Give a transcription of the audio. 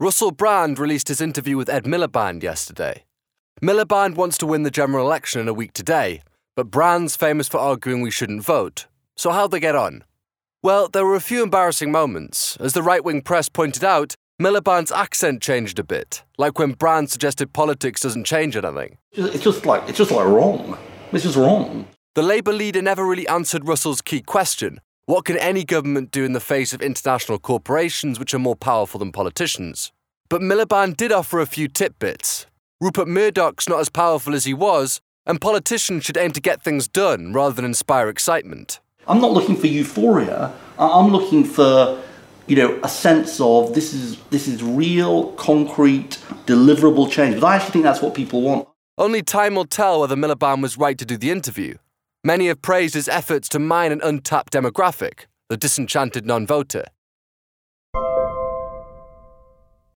Russell Brand released his interview with Ed Miliband yesterday. Miliband wants to win the general election in a week today, but Brand's famous for arguing we shouldn't vote. So how'd they get on? Well, there were a few embarrassing moments. As the right-wing press pointed out, Miliband's accent changed a bit, like when Brand suggested politics doesn't change anything. It's just like wrong. It's just wrong. The Labour leader never really answered Russell's key question. What can any government do in the face of international corporations which are more powerful than politicians? But Miliband did offer a few tidbits. Rupert Murdoch's not as powerful as he was, and politicians should aim to get things done rather than inspire excitement. I'm not looking for euphoria. I'm looking for, a sense of this is real, concrete, deliverable change. But I actually think that's what people want. Only time will tell whether Miliband was right to do the interview. Many have praised his efforts to mine an untapped demographic, the disenchanted non-voter.